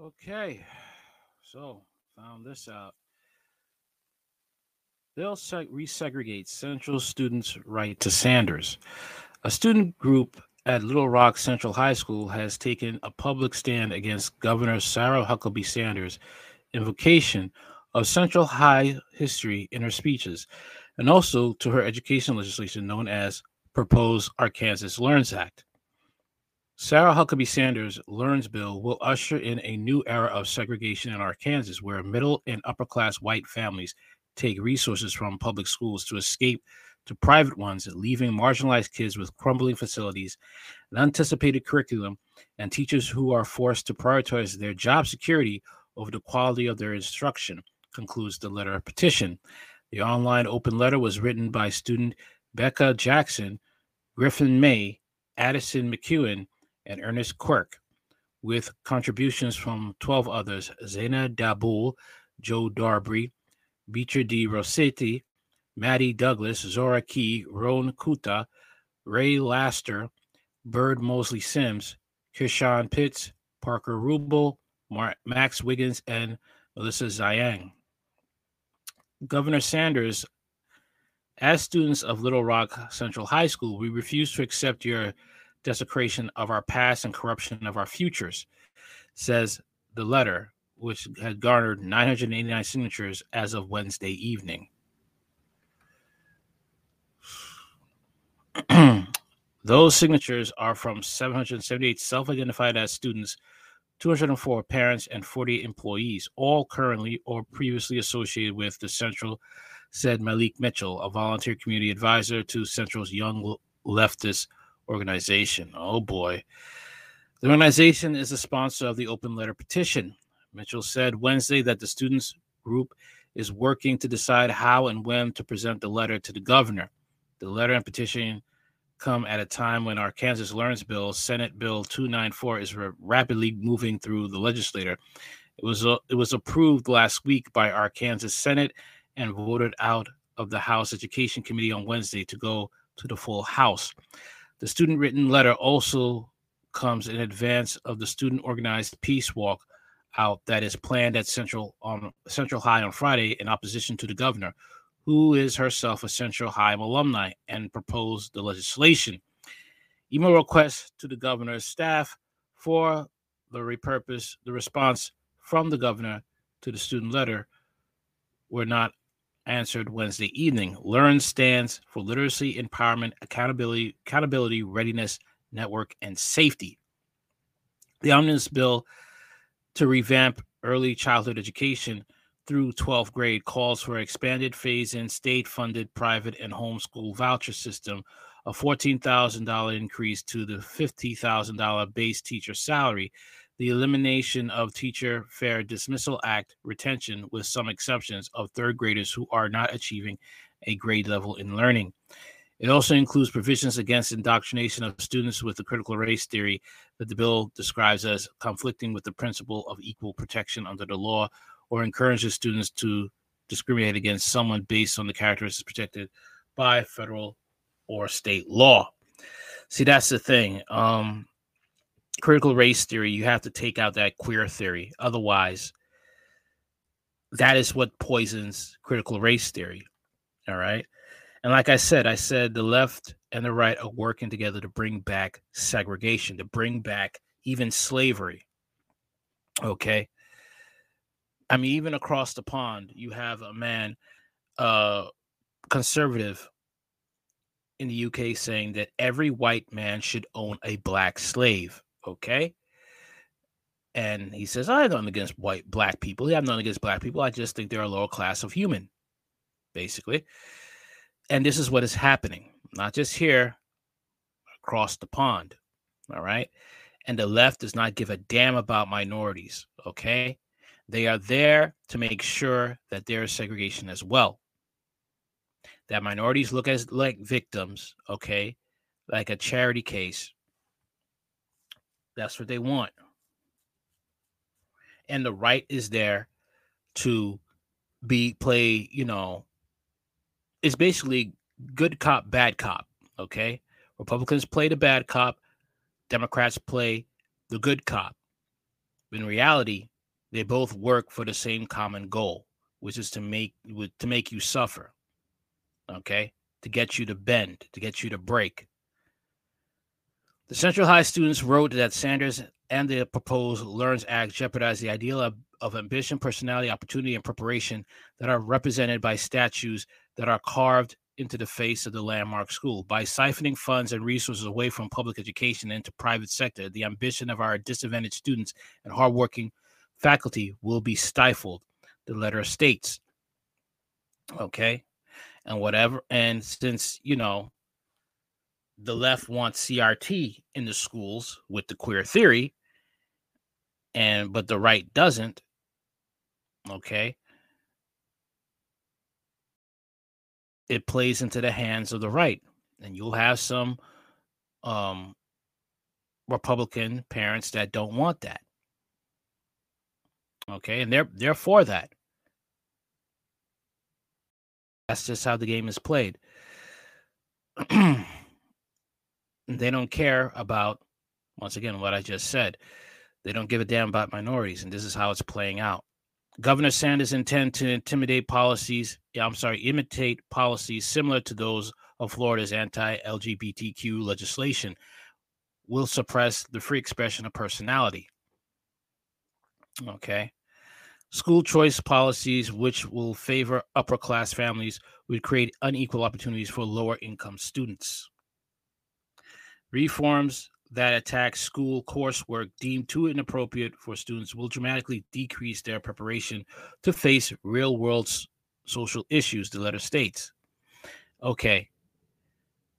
Okay, so found this out. Bill resegregates Central students' right to Sanders. A student group at Little Rock Central High School has taken a public stand against Governor Sarah Huckabee Sanders' invocation of Central High history in her speeches, and also to her education legislation known as proposed Arkansas Learns Act. Sarah Huckabee Sanders' Learns Bill will usher in a new era of segregation in Arkansas, where middle and upper-class white families take resources from public schools to escape to private ones, leaving marginalized kids with crumbling facilities, an anticipated curriculum, and teachers who are forced to prioritize their job security over the quality of their instruction, concludes the letter of petition. The online open letter was written by student Becca Jackson, Griffin May, Addison McEwen, and Ernest Quirk, with contributions from 12 others: Zena Daboul, Joe Darby, Beecher D. Rossetti, Maddie Douglas, Zora Key, Ron Kuta, Ray Laster, Bird Mosley-Sims, Keyshawn Pitts, Parker Rubel, Max Wiggins, and Melissa Ziyang. Governor Sanders, as students of Little Rock Central High School, we refuse to accept your desecration of our past and corruption of our futures, says the letter, which had garnered 989 signatures as of Wednesday evening. Those signatures are from 778 self-identified as students, 204 parents, and 48 employees, all currently or previously associated with the Central, said Malik Mitchell, a volunteer community advisor to Central's Young Leftist Organization. Oh, boy. The organization is the sponsor of the open letter petition. Mitchell said Wednesday that the students' group is working to decide how and when to present the letter to the governor. The letter and petition come at a time when Arkansas Learns Bill, Senate Bill 294, is rapidly moving through the legislature. It was approved last week by Arkansas Senate and voted out of the House Education Committee on Wednesday to go to the full House. The student-written letter also comes in advance of the student-organized peace walk out that is planned at Central High on Friday in opposition to the governor, who is herself a Central High alumni and proposed the legislation. Email requests to the governor's staff for the response from the governor to the student letter were not answered Wednesday evening. LEARN stands for Literacy, Empowerment, Accountability, Readiness, Network, and Safety. The omnibus bill to revamp early childhood education through 12th grade calls for an expanded phase-in state-funded private and homeschool voucher system, a $14,000 increase to the $50,000 base teacher salary, the elimination of Teacher Fair Dismissal Act retention, with some exceptions, of third graders who are not achieving a grade level in learning. It also includes provisions against indoctrination of students with the critical race theory that the bill describes as conflicting with the principle of equal protection under the law, or encourages students to discriminate against someone based on the characteristics protected by federal or state law. See, that's the thing. Critical race theory, you have to take out that queer theory. Otherwise, that is what poisons critical race theory. All right. And like I said the left and the right are working together to bring back segregation, to bring back even slavery. Okay. I mean, even across the pond, you have a man, conservative in the UK, saying that every white man should own a black slave. Okay. And he says, I have nothing against black people. I have nothing against black people. I just think they're a lower class of human, basically. And this is what is happening, not just here, across the pond. All right. And the left does not give a damn about minorities. Okay. They are there to make sure that there is segregation as well, that minorities look as like victims. Okay. Like a charity case. That's what they want. And the right is there to play, it's basically good cop, bad cop, okay? Republicans play the bad cop. Democrats play the good cop. In reality, they both work for the same common goal, which is to make you suffer, okay? To get you to bend, to get you to break. The Central High students wrote that Sanders and the proposed Learns Act jeopardize the ideal of ambition, personality, opportunity, and preparation that are represented by statues that are carved into the face of the landmark school. By siphoning funds and resources away from public education into private sector, the ambition of our disadvantaged students and hardworking faculty will be stifled, the letter states. Okay. And whatever. And since, you know, the left wants CRT in the schools with the queer theory, but the right doesn't. Okay. It plays into the hands of the right, and you'll have some Republican parents that don't want that. Okay, and they're for that. That's just how the game is played. They don't care about, once again, what I just said. They don't give a damn about minorities, and this is how it's playing out. Governor Sanders intends to imitate policies similar to those of Florida's anti-LGBTQ legislation, will suppress the free expression of personality. Okay. School choice policies, which will favor upper-class families, would create unequal opportunities for lower-income students. Reforms that attack school coursework deemed too inappropriate for students will dramatically decrease their preparation to face real-world social issues, the letter states. Okay.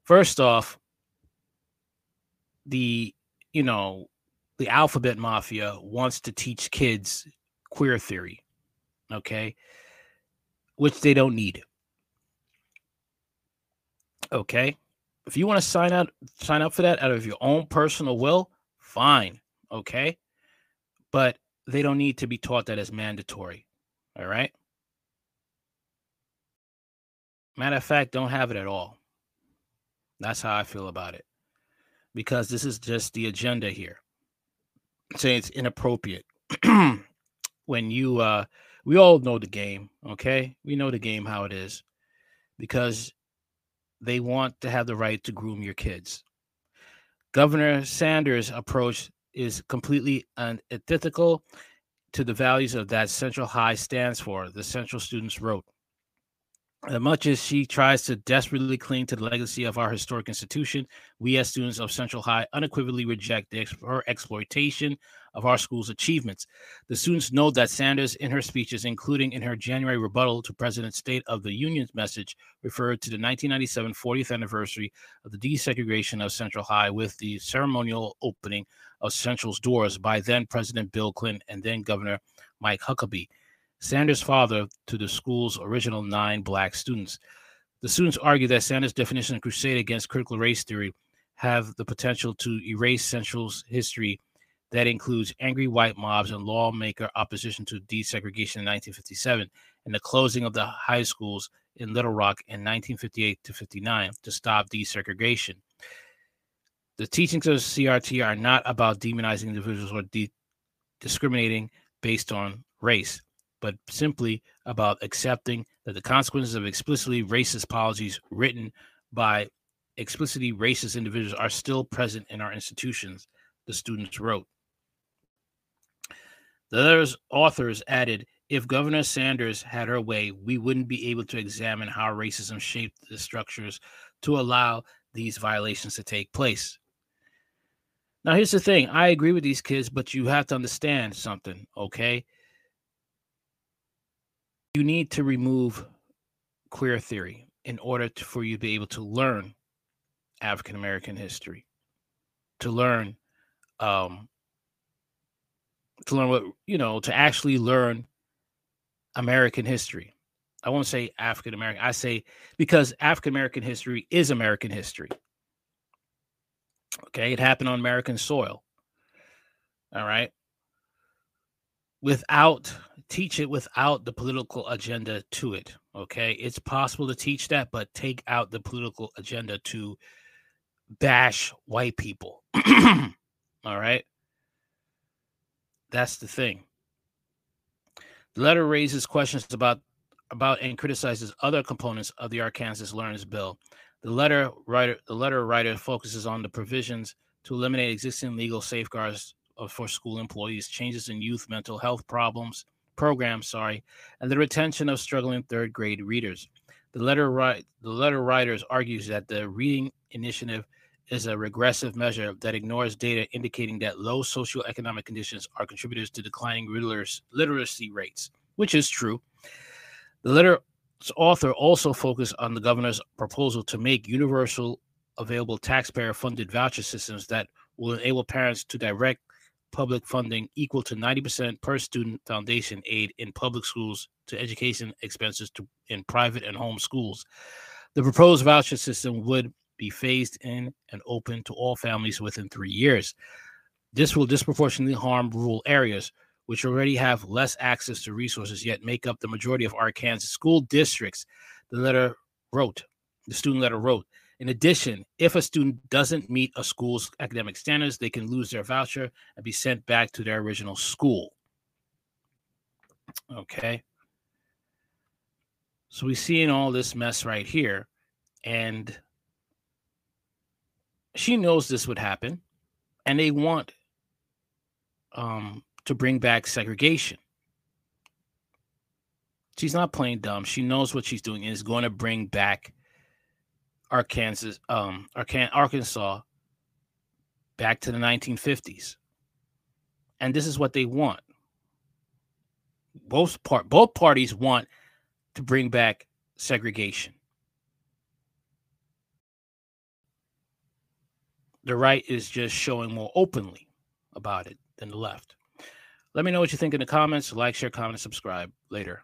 First off, the alphabet mafia wants to teach kids queer theory, okay, which they don't need. Okay. If you want to sign up for that out of your own personal will, fine, okay? But they don't need to be taught that as mandatory, all right? Matter of fact, don't have it at all. That's how I feel about it, because this is just the agenda here. Saying it's inappropriate. When you, we all know the game, okay? We know the game how it is, because they want to have the right to groom your kids. Governor Sanders' approach is completely antithetical to the values of that Central High stands for, the Central students wrote. As much as she tries to desperately cling to the legacy of our historic institution, we as students of Central High unequivocally reject her exploitation of our school's achievements. The students know that Sanders, in her speeches, including in her January rebuttal to President's State of the Union's message, referred to the 1997 40th anniversary of the desegregation of Central High with the ceremonial opening of Central's doors by then-President Bill Clinton and then-Governor Mike Huckabee, Sanders' father, to the school's original 9 black students. The students argue that Sanders' definition of crusade against critical race theory have the potential to erase Central's history that includes angry white mobs and lawmaker opposition to desegregation in 1957 and the closing of the high schools in Little Rock in 1958 to 59 to stop desegregation. The teachings of CRT are not about demonizing individuals or discriminating based on race, but simply about accepting that the consequences of explicitly racist policies written by explicitly racist individuals are still present in our institutions, the students wrote. The letter's authors added, if Governor Sanders had her way, we wouldn't be able to examine how racism shaped the structures to allow these violations to take place. Now, here's the thing. I agree with these kids, but you have to understand something, okay? You need to remove queer theory in order for you to be able to learn African-American history, to actually learn American history. I won't say African-American. I say, because African-American history is American history. Okay. It happened on American soil. All right. Teach it without the political agenda to it. Okay. It's possible to teach that, but take out the political agenda to bash white people. All right. That's the thing. The letter raises questions about and criticizes other components of the Arkansas Learns Bill. The letter writer focuses on the provisions to eliminate existing legal safeguards for school employees, changes in youth mental health programs, and the retention of struggling third grade readers. The letter writers argues that the reading initiative is a regressive measure that ignores data indicating that low socioeconomic conditions are contributors to declining literacy rates, which is true. The letter's author also focused on the governor's proposal to make universal available taxpayer-funded voucher systems that will enable parents to direct public funding equal to 90% per student foundation aid in public schools to education expenses in private and home schools. The proposed voucher system would be phased in and open to all families within 3 years. This will disproportionately harm rural areas, which already have less access to resources, yet make up the majority of Arkansas school districts, the student letter wrote. In addition, if a student doesn't meet a school's academic standards, they can lose their voucher and be sent back to their original school. Okay. So we see in all this mess right here, and she knows this would happen, and they want to bring back segregation. She's not playing dumb. She knows what she's doing and is going to bring back Arkansas back to the 1950s. And this is what they want. Both parties want to bring back segregation. The right is just showing more openly about it than the left. Let me know what you think in the comments. Like, share, comment, and subscribe. Later.